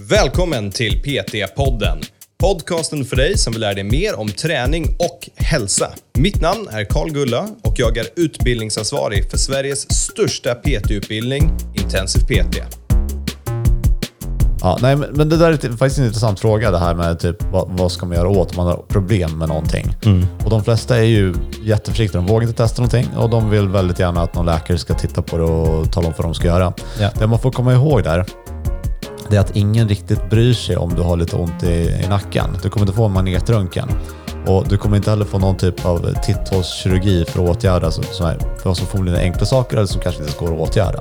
Välkommen till PT-podden, podcasten för dig som vill lära dig mer om träning och hälsa. Mitt namn är Carl Gulla och jag är utbildningsansvarig för Sveriges största PT-utbildning, Intensiv PT. Ja, nej, men det där är faktiskt en intressant fråga, det här med typ, vad ska man göra åt om man har problem med någonting. Mm. Och de flesta är ju jätteförsiktiga, de vågar inte testa någonting och de vill väldigt gärna att någon läkare ska titta på det och tala om vad de ska göra. Ja. Det man får komma ihåg där, det är att ingen riktigt bryr sig om du har lite ont i nacken. Du kommer inte få en magnetröntgen. Och du kommer inte heller få någon typ av titthålskirurgi för att åtgärda för vad som förmodligen är enkla saker eller som kanske inte går att åtgärda.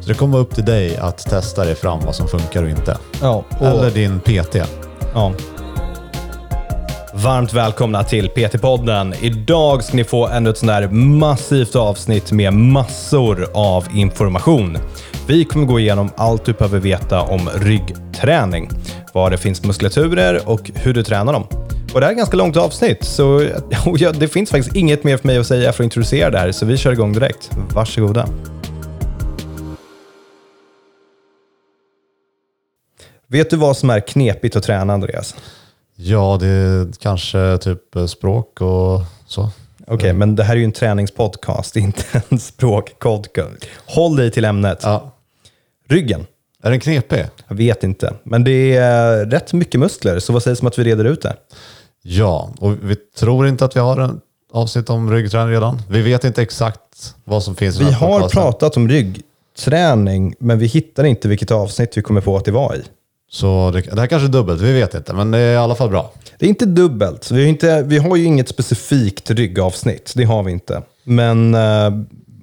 Så det kommer upp till dig att testa dig fram vad som funkar och inte. Ja, eller din PT. Ja. Varmt välkomna till PT-podden. Idag ska ni få ännu ett sån där massivt avsnitt med massor av information. Vi kommer gå igenom allt du behöver veta om ryggträning. Var det finns muskulaturer och hur du tränar dem. Och det här är ganska långt avsnitt. Så det finns faktiskt inget mer för mig att säga för att introducera det här. Så vi kör igång direkt. Varsågoda. Vet du vad som är knepigt att träna, Andreas? Ja, det är kanske typ språk och så. Okej, men det här är ju en träningspodcast, inte en språkpodcast. Håll dig till ämnet. Ja. Ryggen. Är den knepig? Jag vet inte, men det är rätt mycket muskler, så vad sägs som att vi reder ut det? Ja, och vi tror inte att vi har en avsnitt om ryggträning redan. Vi vet inte exakt vad som finns. Vi har pratat om ryggträning, men vi hittar inte vilket avsnitt vi kommer på att det var i. Så det här kanske är dubbelt, vi vet inte, men det är i alla fall bra. Det är inte dubbelt, vi har ju inget specifikt ryggavsnitt, det har vi inte. Men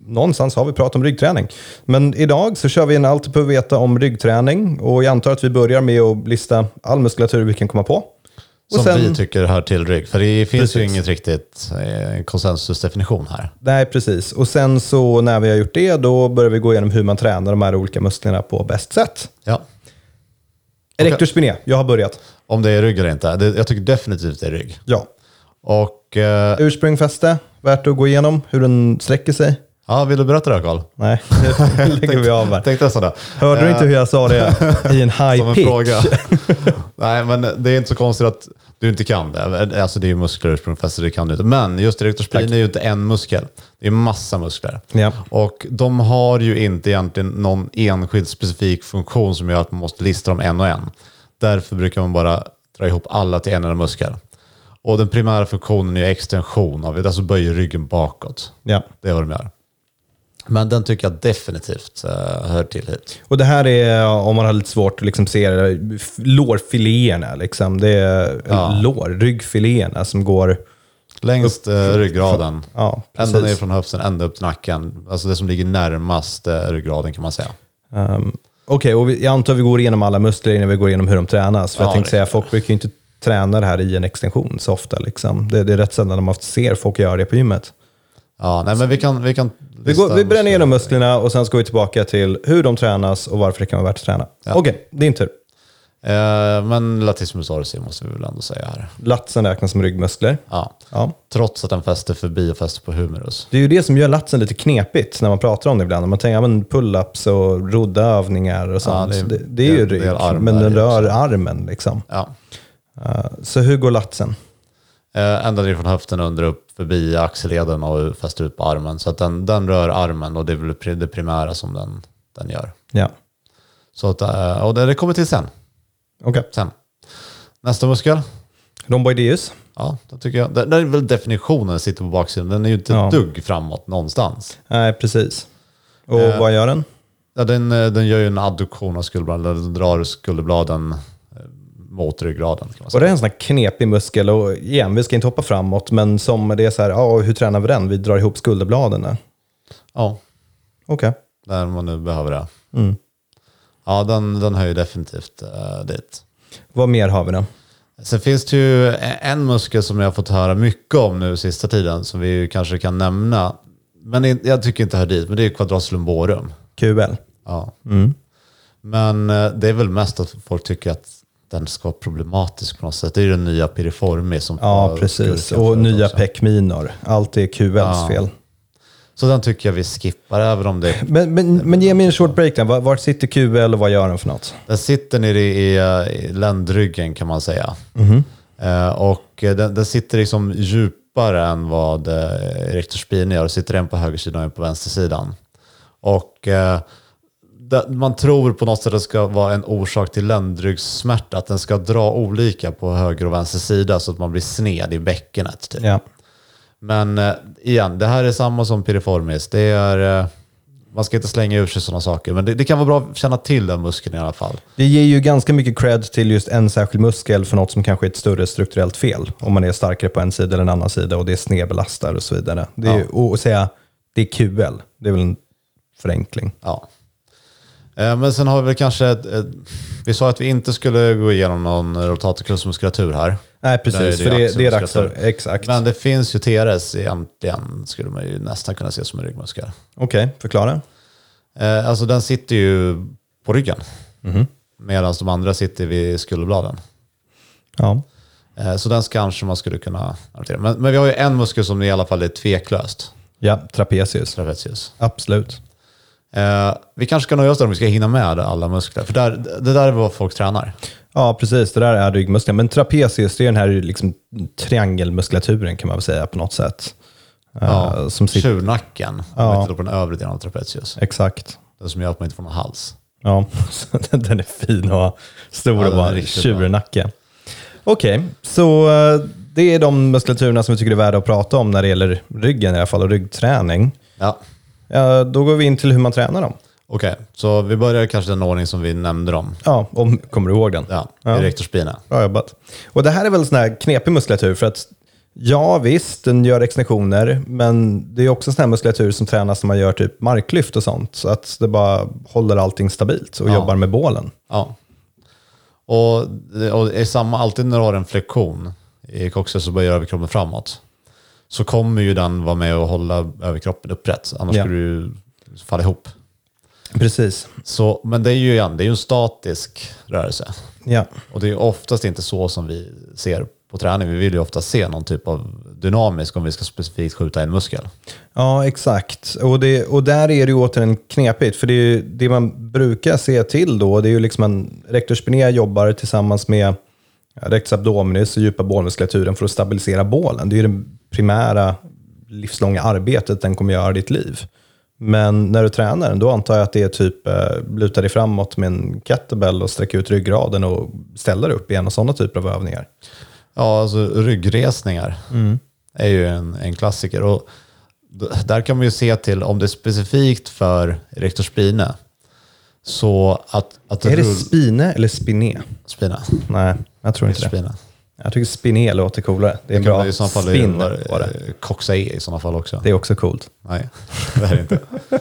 någonstans har vi pratat om ryggträning. Men idag så kör vi en allt på att veta om ryggträning och jag antar att vi börjar med att lista all muskulatur vi kan komma på. Och som sen, vi tycker hör till rygg, för det finns precis. Ju inget riktigt konsensusdefinition här. Nej, precis. Och sen så när vi har gjort det, då börjar vi gå igenom hur man tränar de här olika musklerna på bäst sätt. Ja. Erector spinae, jag har börjat. Om det är rygg eller inte. Jag tycker definitivt det är rygg. Ja. Och urspringfäste, värt att gå igenom hur den sträcker sig. Ja, vill du berätta det, Carl? Nej, det lägger vi av här. Tänkte jag sådär. Hörde du inte hur jag sa det i en high som pitch? En fråga. Nej, men det är inte så konstigt att du inte kan det. Alltså det är ju muskler, urspringfäste, det kan du inte. Men just erector spinae är ju inte en muskel. Det är massa muskler. Ja. Och de har ju inte egentligen någon enskild specifik funktion som gör att man måste lista dem en och en. Därför brukar man bara dra ihop alla till en eller muskel. Och den primära funktionen är extension av det. Alltså böjer ryggen bakåt. Ja. Det är vad de gör. Men den tycker jag definitivt hör till hit. Och det här är, om man har lite svårt att liksom se det, lårfiléerna. Liksom. Det är ryggfiléerna som går längst ryggraden. Ja, ända ner från höften, ända upp till nacken. Alltså det som ligger närmast ryggraden kan man säga. Okej, och jag antar vi går igenom alla muskler innan vi går igenom hur de tränas. För jag tänkte säga, folk brukar ju inte träna det här i en extension så ofta. Liksom. Det är rätt sällan de ofta ser folk göra det på gymmet. Ja, nej, men vi bränner igenom musklerna och sen ska vi tillbaka till hur de tränas och varför det kan vara värt att träna. Ja. Okej, din tur. Men latissimus dorsi måste vi väl ändå säga här. Latsen räknas som ryggmuskler. Ja. Trots att den fäster förbi och fäster på humerus. Det är ju det som gör latsen lite knepigt när man pratar om det ibland. Man tänker pull-ups och roddövningar och sånt. Ja, det är ju rygg, men den rör armen liksom. Ja. Så hur går latsen? Ända ner från höften under upp förbi axelleden och fäster ut på armen. Så att den rör armen och det är väl det primära som den gör. Ja. Så att, och det kommer till sen. Okej. Sen. Nästa muskel. Rhomboideus. Ja, det tycker jag. Där är väl definitionen sitter på baksidan. Den är ju inte dugg framåt någonstans. Nej, precis. Och vad gör den? Ja, den gör ju en adduktion av skulderbladen. Den drar skulderbladen mot ryggraden. Kan man säga. Och det är en sån här knepig muskel. Och igen, vi ska inte hoppa framåt. Men som det är så här, hur tränar vi den? Vi drar ihop skulderbladen. Där. Ja. Okej. Där man nu behöver det. Mm. Ja, den hör ju definitivt dit. Vad mer har vi då? Sen finns det ju en muskel som jag har fått höra mycket om nu sista tiden som vi kanske kan nämna. Men jag tycker inte hör dit, men det är Quadratus lumborum. QL. Ja. Mm. Men det är väl mest att folk tycker att den ska vara problematisk på något sätt. Det är ju den nya piriformi som... Ja, precis. Och nya pekminor. Allt är QLs fel. Så den tycker jag vi skippar även om det... Men ge mig en short breakdown. Vart sitter QL eller vad gör den för något? Den sitter nere i ländryggen kan man säga. Mm-hmm. Och den sitter liksom djupare än vad Erector spinae gör. Sitter en på högersidan och en på vänstersidan. Och man tror på något sätt att det ska vara en orsak till ländryggssmärta. Att den ska dra olika på höger och vänster sida så att man blir sned i bäckenet typ. Ja. Men igen, det här är samma som piriformis. Det är, man ska inte slänga ur sig sådana saker. Men det kan vara bra att känna till den muskeln i alla fall. Det ger ju ganska mycket cred till just en särskild muskel för något som kanske är ett större strukturellt fel. Om man är starkare på en sida eller en annan sida och det är snedbelastar och så vidare. Det är ju, att säga det är QL. Det är väl en förenkling. Ja. Men sen har vi kanske... vi sa att vi inte skulle gå igenom någon rotatorkussmuskulatur här. Nej, precis. Det för det är axelmuskulatur. Exakt. Men det finns ju teres egentligen, skulle man ju nästan kunna se som en ryggmuskel. Okej, förklara. Alltså den sitter ju på ryggen. Mm-hmm. Medan de andra sitter vid skulderbladen. Ja. Så den kanske man skulle kunna... Men vi har ju en muskel som i alla fall är tveklöst. Ja, Trapezius. Absolut. Vi kanske kan göra det om vi ska hinna med alla muskler. För det där är vad folk tränar. Ja, precis. Det där är ryggmuskler. Men trapezius, det är den här liksom, triangelmuskulaturen kan man väl säga på något sätt. Som tjurnacken. Ja. På den övre delen av trapezius. Exakt. Det som gör att man inte får någon hals. Ja, den är fin och stor och bara tjurnacke. Okej, så det är de muskulaturerna som vi tycker är värda att prata om när det gäller ryggen i alla fall och ryggträning. Ja. Ja, då går vi in till hur man tränar dem. Okej, så vi börjar kanske den ordning som vi nämnde dem. Ja, om kommer du ihåg den? Ja, Erector spinae. Bra jobbat. Och det här är väl sån här knepig muskulatur för att ja visst, den gör extensioner men det är också sån här muskulatur som tränas när man gör typ marklyft och sånt. Så att det bara håller allting stabilt och jobbar med bålen. Ja. Och är samma alltid när du har en flexion i koxen så börjar överkroppen framåt. Så kommer ju den vara med och hålla överkroppen upprätt. Annars skulle du falla ihop. Precis. Så, men det är ju en statisk rörelse. Ja. Och det är oftast inte så som vi ser på träning. Vi vill ju ofta se någon typ av dynamisk om vi ska specifikt skjuta en muskel. Ja, exakt. Och där är det ju återigen knepigt. För det är ju det man brukar se till då. Det är ju liksom en Erector spinae jobbar tillsammans med rectus abdominis och djupa bålmuskulaturen för att stabilisera bålen. Det är ju den primära livslånga arbetet den kommer göra i ditt liv. Men när du tränar den, då antar jag att det är typ luta dig framåt med en kettlebell och sträcka ut ryggraden och ställa dig upp igen och sådana typer av övningar. Ja, alltså ryggresningar är ju en klassiker. Och där kan man ju se till om det är specifikt för Erector spinae. Så att är det spinae eller spinae? Spinae. Nej, jag tror inte det. Jag tycker spinae låter coolare. Det är bra. I sådana fall är det koxae i sådana fall också. Det är också coolt. Nej, det är det inte.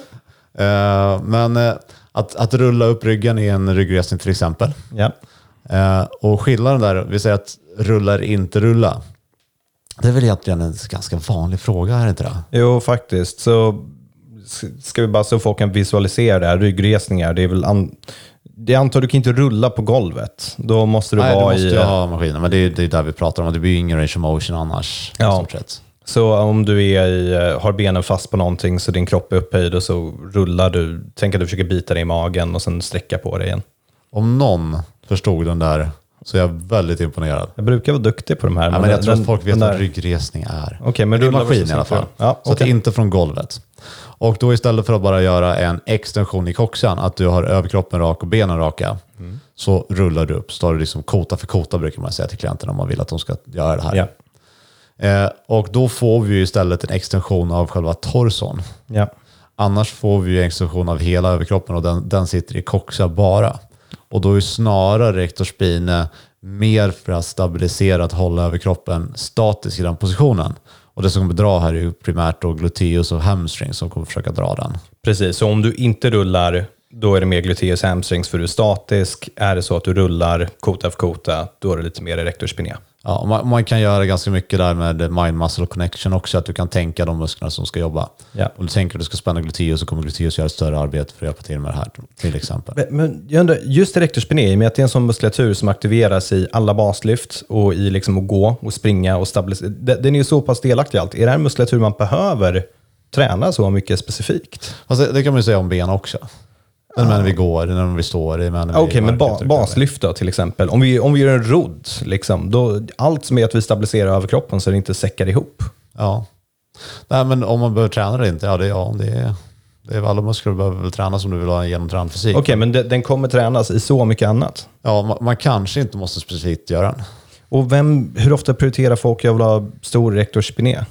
Men att rulla upp ryggen i en ryggresning till exempel. Ja. Och skillnaden där, vi säger att rullar inte rulla. Det är väl egentligen en ganska vanlig fråga, är det inte det? Jo, faktiskt. Så ska vi bara så folk kan visualisera det här. Ryggresningar, det är väl... Det antar du kan inte rulla på golvet. Då måste du vara i... Nej, du måste ha maskinen. Men det är där vi pratar om. Det blir ju ingen range of motion annars. Ja. Så om du har benen fast på någonting så din kropp är upphöjd och så rullar du. Tänk att du försöker bita dig i magen och sen sträcka på dig igen. Om någon förstod den där så är jag väldigt imponerad. Jag brukar vara duktig på de här. Ja, men jag tror att folk vet vad ryggresning är. Okej, men det är maskin i alla fall. Ja, så att det är inte från golvet. Och då istället för att bara göra en extension i koxan, att du har överkroppen rak och benen raka, så rullar du upp. Så tar du liksom kota för kota brukar man säga till klienterna om man vill att de ska göra det här. Ja. Och då får vi ju istället en extension av själva torson. Ja. Annars får vi ju en extension av hela överkroppen och den sitter i koxa bara. Och då är snarare Erector spinae mer för att stabilisera att hålla överkroppen statisk i den positionen. Och det som kommer dra här är ju primärt då gluteus och hamstrings som kommer försöka dra den. Precis, så om du inte rullar, då är det mer gluteus och hamstrings för du är statisk. Är det så att du rullar kota för kota, då är det lite mer Erector spinae. Ja, man kan göra ganska mycket där med mind-muscle connection också. Att du kan tänka de musklerna som ska jobba. Ja. Om du tänker att du ska spänna gluteus så kommer gluteus göra ett större arbete för att hjälpa till med det här till exempel. Men jag undrar, just Erector spinae, med att det är en sån muskulatur som aktiveras i alla baslyft och i liksom att gå och springa och stabilisera. Den är ju så pass delaktig i allt. Är det här muskulatur man behöver träna så mycket specifikt. Alltså, det kan man ju säga om ben också. När vi går, när vi står i. Men baslyft då, till exempel. Om vi gör en rodd, liksom, då, allt som är att vi stabiliserar över kroppen så det inte säckar ihop. Ja. Nej, men om man behöver träna det inte, det är alla muskler du behöver träna som du vill ha genom tränfysik. Okej, men den kommer tränas i så mycket annat. Ja, man kanske inte måste specifikt göra den. Och hur ofta prioriterar folk jag vill ha stor erector spinae?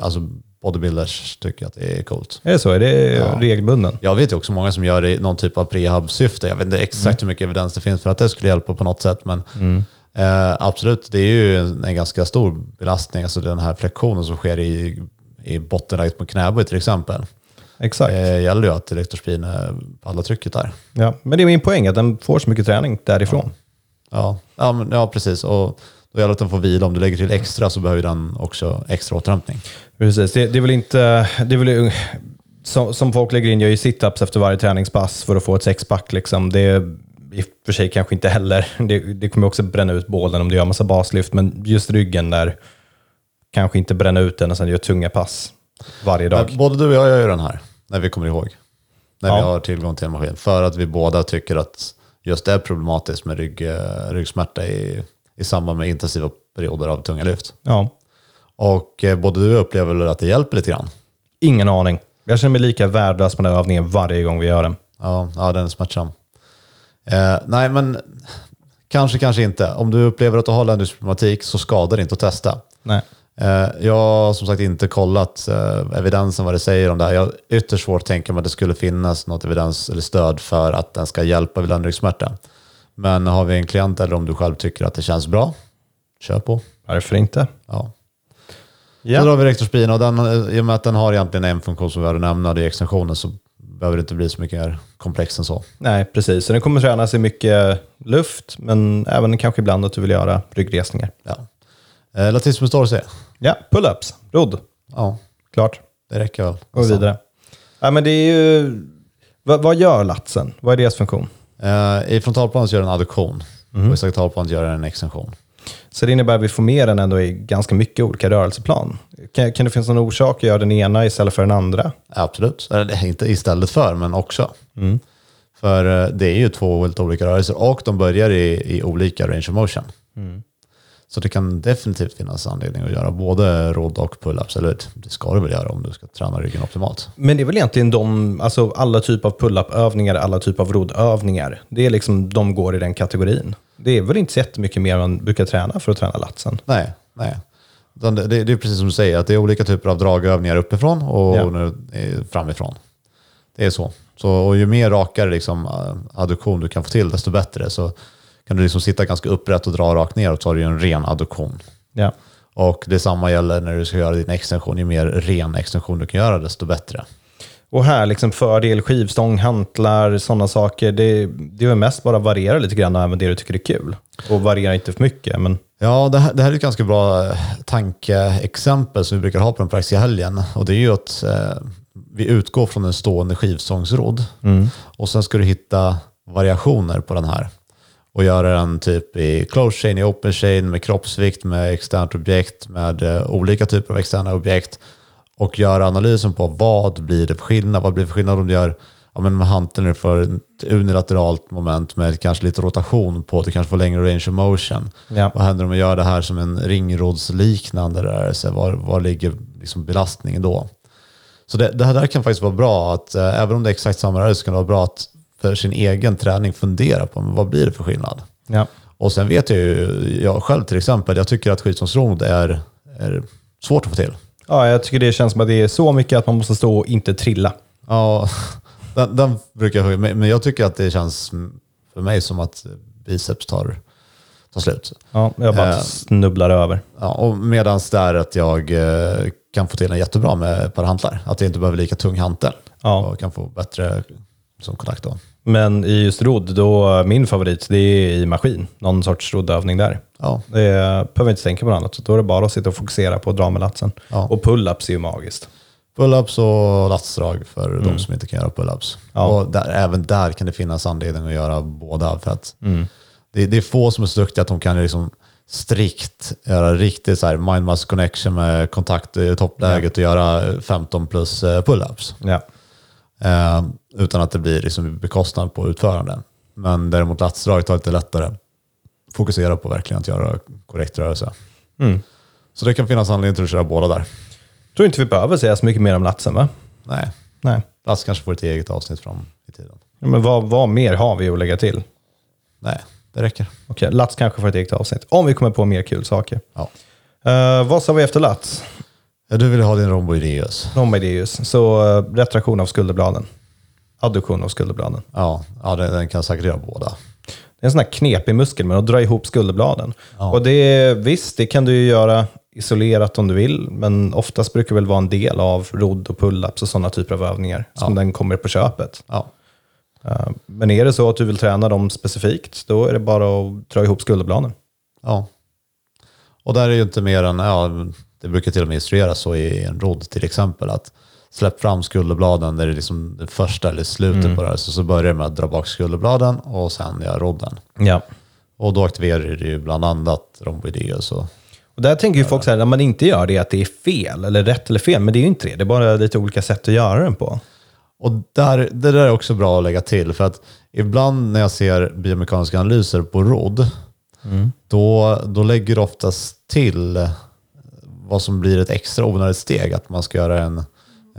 Alltså bodybuilders tycker att det är coolt. Är det så? Är det regelbunden? Jag vet ju också många som gör det i någon typ av prehab-syfte. Jag vet inte exakt hur mycket evidens det finns för att det skulle hjälpa på något sätt. Men absolut, det är ju en ganska stor belastning. Alltså den här flexionen som sker i bottenläget på knäböj till exempel. Exakt. Det gäller ju att erector spinae på alla trycket där. Ja, men det är min poäng att den får så mycket träning därifrån. Ja, precis. Och då gäller att den får vila. Om du lägger till extra så behöver den också extra återhämtning. Precis. Det är väl som folk lägger in, gör ju sit-ups efter varje träningspass för att få ett sexpack. Liksom. Det är i och för sig kanske inte heller. Det kommer också bränna ut bålen om du gör en massa baslyft. Men just ryggen där kanske inte bränna ut den och sen gör tunga pass varje dag. Men både du och jag gör ju den här när vi kommer ihåg. När vi har tillgång till en maskin. För att vi båda tycker att just det är problematiskt med ryggsmärta i samband med intensiva perioder av tunga lyft. Ja. Och både du upplever väl att det hjälper lite grann? Ingen aning. Jag känner mig lika värdelös med den övningen varje gång vi gör den. Ja, den är smärtsam. Nej, men kanske inte. Om du upplever att du har ländryggsproblematik så skadar det inte att testa. Nej. Jag har som sagt inte kollat evidensen vad det säger om det här. Jag är ytterst svårt att tänka mig att det skulle finnas något evidens eller stöd för att den ska hjälpa vid ländryggsmärta. Men har vi en klient eller om du själv tycker att det känns bra, kör på. Varför inte? Ja. Så då har vi erector spinae, och i och med att den har egentligen en funktion som vi hade nämnt i extensionen så behöver det inte bli så mycket mer komplex än så. Nej, precis. Så den kommer träna sig mycket luft, men även kanske ibland att du vill göra ryggresningar. Ja. Latissimus dorsi. Ja, pull-ups, rodd. Ja, klart. Det räcker väl. Gå vidare. Ja, men det är ju... Vad gör latsen? Vad är deras funktion? I frontalplanet gör en adduktion. Och i sagittalplanet gör en extension. Så det innebär att vi får med den ändå i ganska mycket olika rörelseplan. Kan det finnas någon orsak att göra den ena istället för den andra? Absolut. Eller, inte istället för, men också. Mm. För det är ju två helt olika rörelser. Och de börjar i olika range of motion. Mm. Så det kan definitivt finnas anledning att göra både rodd och pull-ups. Eller det ska du väl göra om du ska träna ryggen optimalt. Men det är väl egentligen alla typer av pull-up-övningar, alla typer av roddövningar. Det är liksom, de går i den kategorin. Det är väl inte så jättemycket mer man brukar träna för att träna latsen? Nej. Det är precis som du säger, att det är olika typer av dragövningar uppifrån och framifrån. Det är så. Och ju mer rakare liksom, adduktion du kan få till, desto bättre. Så kan du liksom sitta ganska upprätt och dra rakt ner och tar ju en ren adduktion. Ja. Och detsamma gäller när du ska göra din extension. Ju mer ren extension du kan göra, desto bättre. Och här liksom fördel, skivstång, hantlar, sådana saker. Det är mest bara variera lite grann även det du tycker är kul. Och variera inte för mycket. Men... Ja, det här är ett ganska bra tankeexempel som vi brukar ha på en praktisk i helgen. Och det är ju att vi utgår från en stående skivstångsrodd. Mm. Och sen ska du hitta variationer på den här. Och göra den typ i closed chain, i open chain, med kroppsvikt, med externt objekt, med olika typer av externa objekt. Och göra analysen på vad blir det för skillnad? Vad blir det för skillnad om du gör med hanteln nu för ett unilateralt moment med kanske lite rotation på. Du kanske får längre range of motion. Ja. Vad händer om man gör det här som en ringrodsliknande rörelse? Var ligger liksom belastningen då? Så det här där kan faktiskt vara bra. Att, även om det är exakt samma rörelse kan det vara bra att för sin egen träning fundera på vad blir det för skillnad. Ja. Och sen vet jag ju, jag själv till exempel, jag tycker att skivstångsrodd är svårt att få till. Ja, jag tycker det känns som att det är så mycket att man måste stå och inte trilla. Ja, den brukar jag, men jag tycker att det känns för mig som att biceps tar slut. Ja, jag bara snubblar över. Ja, och medans där att jag kan få till en jättebra med ett par hantlar. Att jag inte behöver lika tung hantel. Ja. Och kan få bättre som kontakt då. Men i just rodd, då min favorit, det är i maskin. Någon sorts roddövning där. Ja. Det behöver inte tänka på något annat. Då är det bara att sitta och fokusera på att dra med latsen. Ja. Och pull-ups är ju magiskt. Pull-ups och latsdrag för de som inte kan göra pull-ups. Ja. Och även där kan det finnas anledning att göra båda. För att det är få som är så duktiga att de kan liksom strikt göra riktigt så här mind mass connection med kontakt i toppläget och göra 15 plus pull-ups. Ja. Utan att det blir liksom bekostnad på utföranden. Men däremot latsdraget har lite lättare. Fokusera på verkligen att göra korrekt rörelse. Mm. Så det kan finnas anledning till att köra båda där. Jag tror inte vi behöver säga så mycket mer om latsen, va? Nej. Lats kanske får ett eget avsnitt fram i tiden. Ja, men vad mer har vi att lägga till? Nej, det räcker. Okej, lats kanske får ett eget avsnitt. Om vi kommer på mer kul saker. Ja. Vad sa vi efter lats? Ja, du ville ha din rhomboideus. Så retraktion av skulderbladen. Adduktion av skulderbladen. Ja, den kan säkert göra båda. Det är en sån här knepig muskel, men att dra ihop skulderbladen. Ja. Och det kan du ju göra isolerat om du vill, men oftast brukar det väl vara en del av rodd och pull-ups och sådana typer av övningar som den kommer på köpet. Ja. Men är det så att du vill träna dem specifikt, då är det bara att dra ihop skulderbladen. Ja. Och där är ju inte mer än, det brukar till och med illustreras så i en rodd till exempel, att släpp fram skulderbladen där det är liksom det första eller slutet på det här. Så börjar med att dra bak skulderbladen och sen gör rodden. Ja. Och då aktiverar det ju bland annat rhomboideus. Och där tänker ju folk så här, när man inte gör det, att det är fel eller rätt eller fel. Men det är ju inte det. Det är bara lite olika sätt att göra den på. Och det där är också bra att lägga till. För att ibland när jag ser biomekaniska analyser på rodd, då lägger det oftast till vad som blir ett extra onödigt steg. Att man ska göra en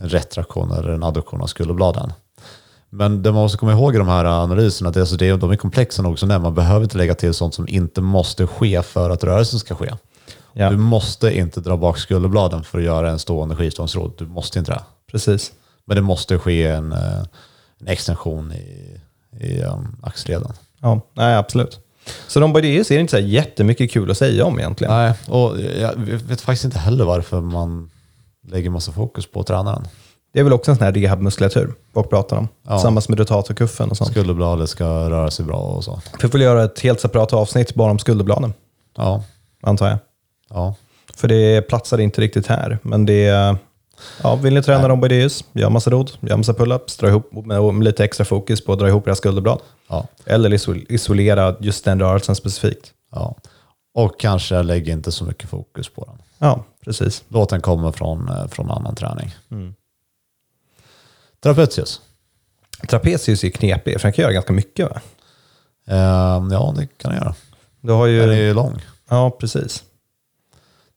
retraktion eller en adduktion av skulderbladen. Men det man måste komma ihåg i de här analyserna, att de är komplexa nog, så när man behöver inte lägga till sånt som inte måste ske för att rörelsen ska ske. Ja. Du måste inte dra bak skulderbladen för att göra en stående skivstångsrodd. Du måste inte det. Precis. Men det måste ske en extension i axelleden. Ja, nej, absolut. Så rhomboideus är inte så här jättemycket kul att säga om egentligen. Nej, och jag vet faktiskt inte heller varför man lägger massa fokus på tränaren. Det är väl också en sån här rehabmuskulatur folk pratar om. Ja. Samma som med rotatorkuffen och sånt. Skulderbladet ska röra sig bra och så. Vi får göra ett helt separat avsnitt bara om skulderbladen. Ja. Antar jag. Ja. För det platsar inte riktigt här. Men det är... Ja, vill ni träna rhomboideus? Gör massa rodd, gör massa pull-ups. Dra ihop med lite extra fokus på att dra ihop era skulderblad. Ja. Eller isolera just den rörelsen specifikt. Ja. Och kanske lägga inte så mycket fokus på den. Ja, precis. Låt den komma från annan träning. Mm. Trapezius. Trapezius är knepig, för den kan göra ganska mycket, va? Ja, det kan den göra. Den är ju lång. Ja, precis.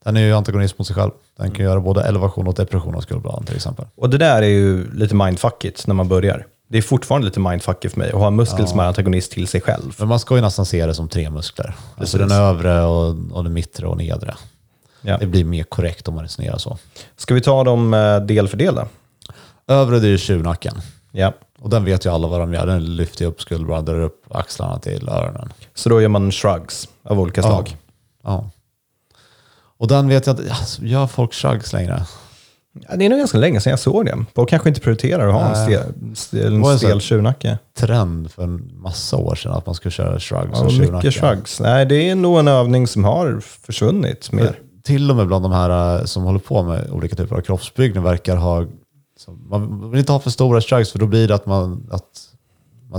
Den är ju antagonist mot sig själv. Den kan göra både elevation och depression av skulderbladen till exempel. Och det där är ju lite mindfuckigt när man börjar. Det är fortfarande lite mindfuckigt för mig att ha en muskel som är antagonist till sig själv. Men man ska ju nästan se det som tre muskler. Alltså den övre och den mittre och nedre. Ja. Det blir mer korrekt om man resonerar så. Ska vi ta dem del för del då? Övre, det är ju tjuvnacken. Ja. Och den vet ju alla vad de gör. Den lyfter upp skulderbladen, drar upp axlarna till öronen. Så då gör man shrugs av olika slag. Ja. Och den vet jag att gör folk shrugs längre. Ja, det är nog ganska länge sedan jag såg den. Och kanske inte prioriterar att ha en stel tjurnacke. Trend för en massa år sedan att man skulle köra shrugs och tjurnacke. Mycket shrugs. Nej, det är nog en övning som har försvunnit mer. Men till och med bland de här som håller på med olika typer av kroppsbyggnad verkar ha... Man vill inte ha för stora shrugs, för då blir det att man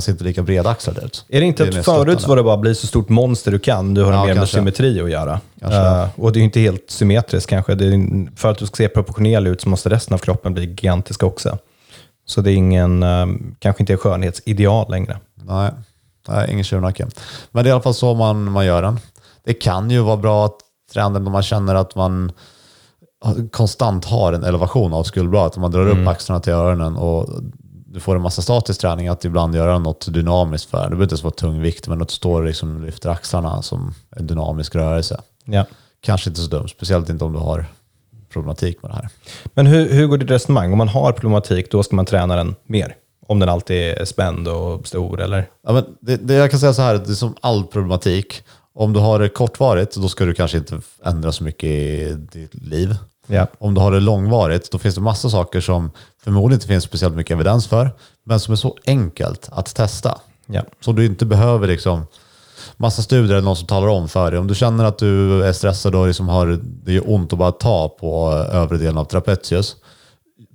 ser inte lika breda axlar ut. Är det inte att förut var det bara bli så stort monster du kan? Du har mer med symmetri att göra. Och det är ju inte helt symmetriskt kanske. För att du ska se proportionell ut så måste resten av kroppen bli gigantisk också. Så det är kanske inte är skönhetsideal längre. Nej, ingen tjurnacke. Men det är i alla fall så man gör den. Det kan ju vara bra att träna den om man känner att man konstant har en elevation av skulderbladet. Om man drar upp axlarna till öronen och... Du får en massa statisk träning att ibland göra något dynamiskt för. Det behöver inte vara tung vikt, men något står liksom lyfter axlarna som en dynamisk rörelse. Ja. Kanske inte så dumt, speciellt inte om du har problematik med det här. Men hur går det resonemang? Om man har problematik, då ska man träna den mer? Om den alltid är spänd och stor, eller? Ja, men det jag kan säga så här, det är som all problematik. Om du har det kortvarigt, då ska du kanske inte ändra så mycket i ditt liv. Ja. Om du har det långvarigt, då finns det massa saker som förmodligen inte finns speciellt mycket evidens för, men som är så enkelt att testa. Ja. Så du inte behöver liksom massa studier eller någon som talar om för dig. Om du känner att du är stressad och liksom det gör ont att bara ta på övre delen av trapezius,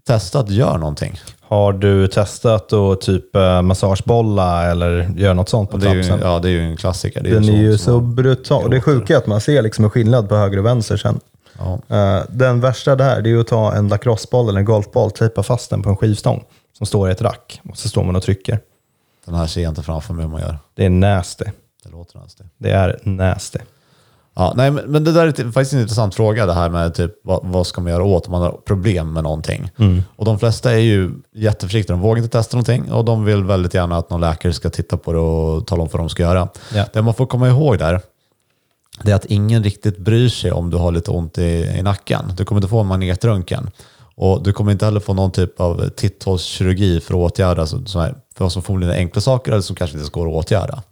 testa att göra någonting. Har du testat att typ massagebollar eller gör något sånt på tapsen? Ja, det är ju en klassiker. Den är ju så brutal. Det är sjukt att man ser liksom en skillnad på höger och vänster sen. Ja. Den värsta där, det är ju att ta en lacrosseboll eller en golfboll, tejpa fast den på en skivstång som står i ett rack. Och så står man och trycker. Den här ser jag inte framför mig hur man gör. Det är nasty. Det låter nasty. Det är nasty. Ja, nej, men det där är faktiskt en intressant fråga, det här med typ vad ska man göra åt om man har problem med någonting. Mm. Och de flesta är ju jätteförsiktiga, de vågar inte testa någonting och de vill väldigt gärna att någon läkare ska titta på det och tala om vad de ska göra. Ja. Det man får komma ihåg där, det är att ingen riktigt bryr sig om du har lite ont i nacken. Du kommer inte få en magnetröntgen. Och du kommer inte heller få någon typ av titthålskirurgi för att åtgärda för vad som förmodligen är enkla saker eller som kanske inte går att åtgärda.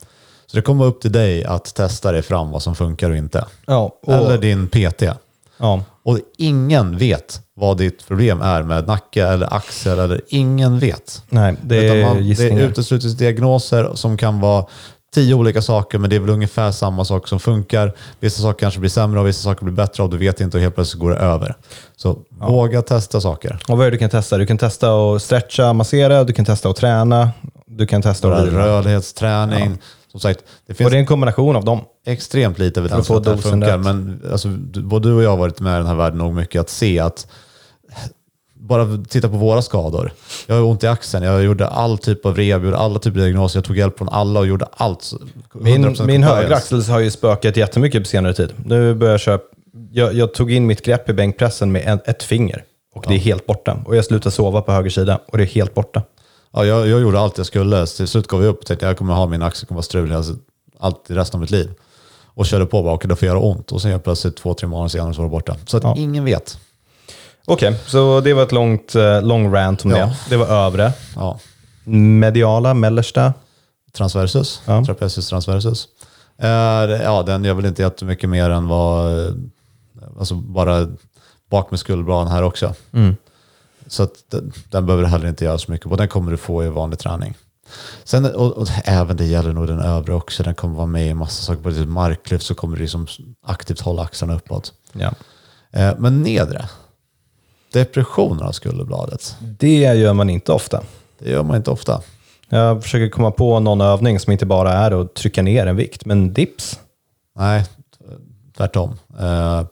Så det kommer upp till dig att testa dig fram vad som funkar och inte. Ja, och eller din PT. Ja. Och ingen vet vad ditt problem är med nacke eller axel. Eller ingen vet. Nej, det är uteslutits diagnoser som kan vara 10 olika saker, men det är väl ungefär samma sak som funkar. Vissa saker kanske blir sämre och vissa saker blir bättre och du vet inte och helt plötsligt går det över. Så våga testa saker. Och vad är det du kan testa? Du kan testa och stretcha, massera, du kan testa och träna, du kan testa och rörlighetsträning. Ja. Som sagt, det finns och det är en kombination av dem. Extremt lite evidens för att det funkar. Men alltså, både du och jag har varit med i den här världen nog mycket att se att bara titta på våra skador. Jag har ont i axeln, jag gjorde all typ av rehab, gjorde alla typer av diagnoser, jag tog hjälp från alla och gjorde allt. Min högra axel har ju spökat jättemycket på senare tid. Nu börjar jag köpa. Jag tog in mitt grepp i bänkpressen med ett finger och det är helt borta. Och jag slutade sova på höger sida och det är helt borta. Ja, jag gjorde allt jag skulle. Till slut gav vi upp och tänkte jag kommer ha min axel kommer vara strulig allt i resten av mitt liv. Och körde på bara och det får göra ont. Och sen jag plötsligt 2-3 månader senare så var det borta. Så att ingen vet. Okej, så det var ett lång rant om det. Det var övre. Ja. Mediala, mellersta. Transversus. Ja. Trapezius, transversus. Den gör väl inte jättemycket mer än vad... Alltså bara bak med skuldbran här också. Mm. Så att den behöver heller inte göra så mycket på. Den kommer du få i vanlig träning. Sen, och även det gäller nog den övre också. Den kommer vara med i massa saker. På marklyft så kommer du liksom aktivt hålla axlarna uppåt. Ja. Men nedre. Depressioner av skulderbladet. Det gör man inte ofta. Jag försöker komma på någon övning som inte bara är att trycka ner en vikt. Men dips? Nej, tvärtom.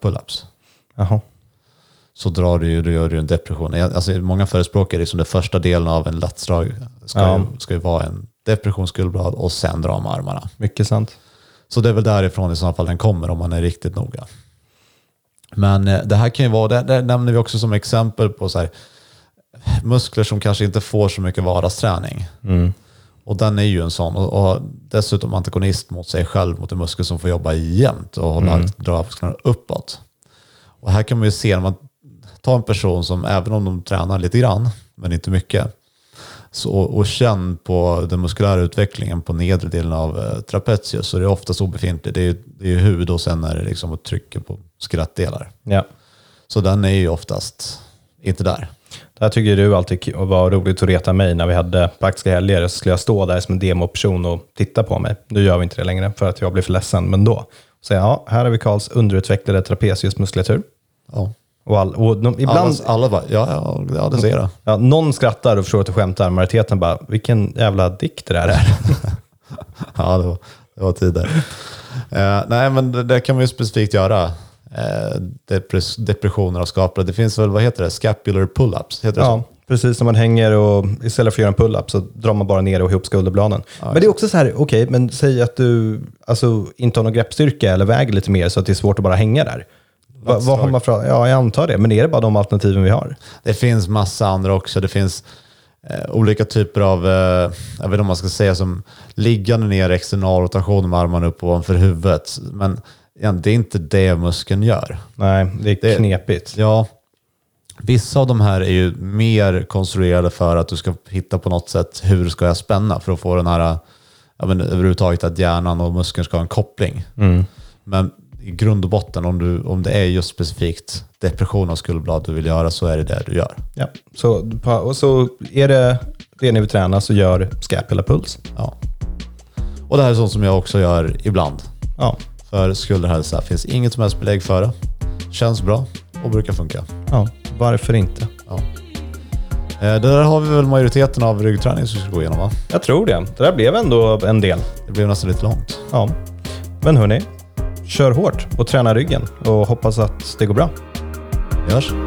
Pull-ups. Jaha. Så gör du en depression. Alltså, många förespråkar liksom det första delen av en latsdrag ska ju vara en depressionsskuldblad och sen dra med armarna. Mycket sant. Så det är väl därifrån i så fall den kommer om man är riktigt noga. Men det här kan ju vara, det nämner vi också som exempel på så här, muskler som kanske inte får så mycket vardagsträning. Mm. Och den är ju en sån. Och dessutom antagonist mot sig själv, mot en muskel som får jobba jämt och hålla dra uppåt. Och här kan man ju se när man ta en person som även om de tränar lite grann men inte mycket så, och känn på den muskulära utvecklingen på nedre delen av trapezius så det är oftast obefintligt. Det är hud och sen är det liksom att trycka på skelettdelar. Ja. Så den är ju oftast inte där. Det här tycker du alltid var roligt att reta mig när vi hade praktiska helger så skulle jag stå där som en demoperson och titta på mig. Nu gör vi inte det längre för att jag blir för ledsen men då. Så här har vi Karls underutvecklade trapeziusmuskulatur. Ja. Alla bara, ja, det ser jag. Ja, någon skrattar och förstår att du skämtar. Majoriteten bara, vilken jävla dikt det där är. Ja, det var tider. Nej, men det kan man ju specifikt göra. Depressioner av skapelser. Det finns väl, vad heter det? Scapular pull-ups. Heter det så? Precis, när man hänger och istället för att göra en pull-up så drar man bara ner och ihop skulderbladen. Ja, men det är också så här, okej, men säg att du alltså, inte har någon greppstyrka eller väger lite mer så att det är svårt att bara hänga där. Vad har man för, jag antar det. Men är det bara de alternativen vi har? Det finns massa andra också. Det finns olika typer av jag vet inte om man ska säga som liggande ner external rotation med armarna upp ovanför huvudet. Men det är inte det muskeln gör. Nej, det är knepigt. Ja. Vissa av de här är ju mer konstruerade för att du ska hitta på något sätt hur ska jag spänna för att få den här överhuvudtaget att hjärnan och muskeln ska ha en koppling. Mm. Men i grund och botten, om det är just specifikt depression av skulderblad du vill göra så är det det du gör. Ja. Så är det ni vill träna så gör scapular puls. Ja. Och det här är sånt som jag också gör ibland. Ja. För skulderhälsa finns inget som helst belägg för det. Känns bra och brukar funka. Ja, varför inte? Ja. Det där har vi väl majoriteten av ryggträning som vi ska gå igenom, va? Jag tror det. Det där blev ändå en del. Det blev nästan lite långt. Ja. Men hörni, kör hårt och träna ryggen och hoppas att det går bra. Görs.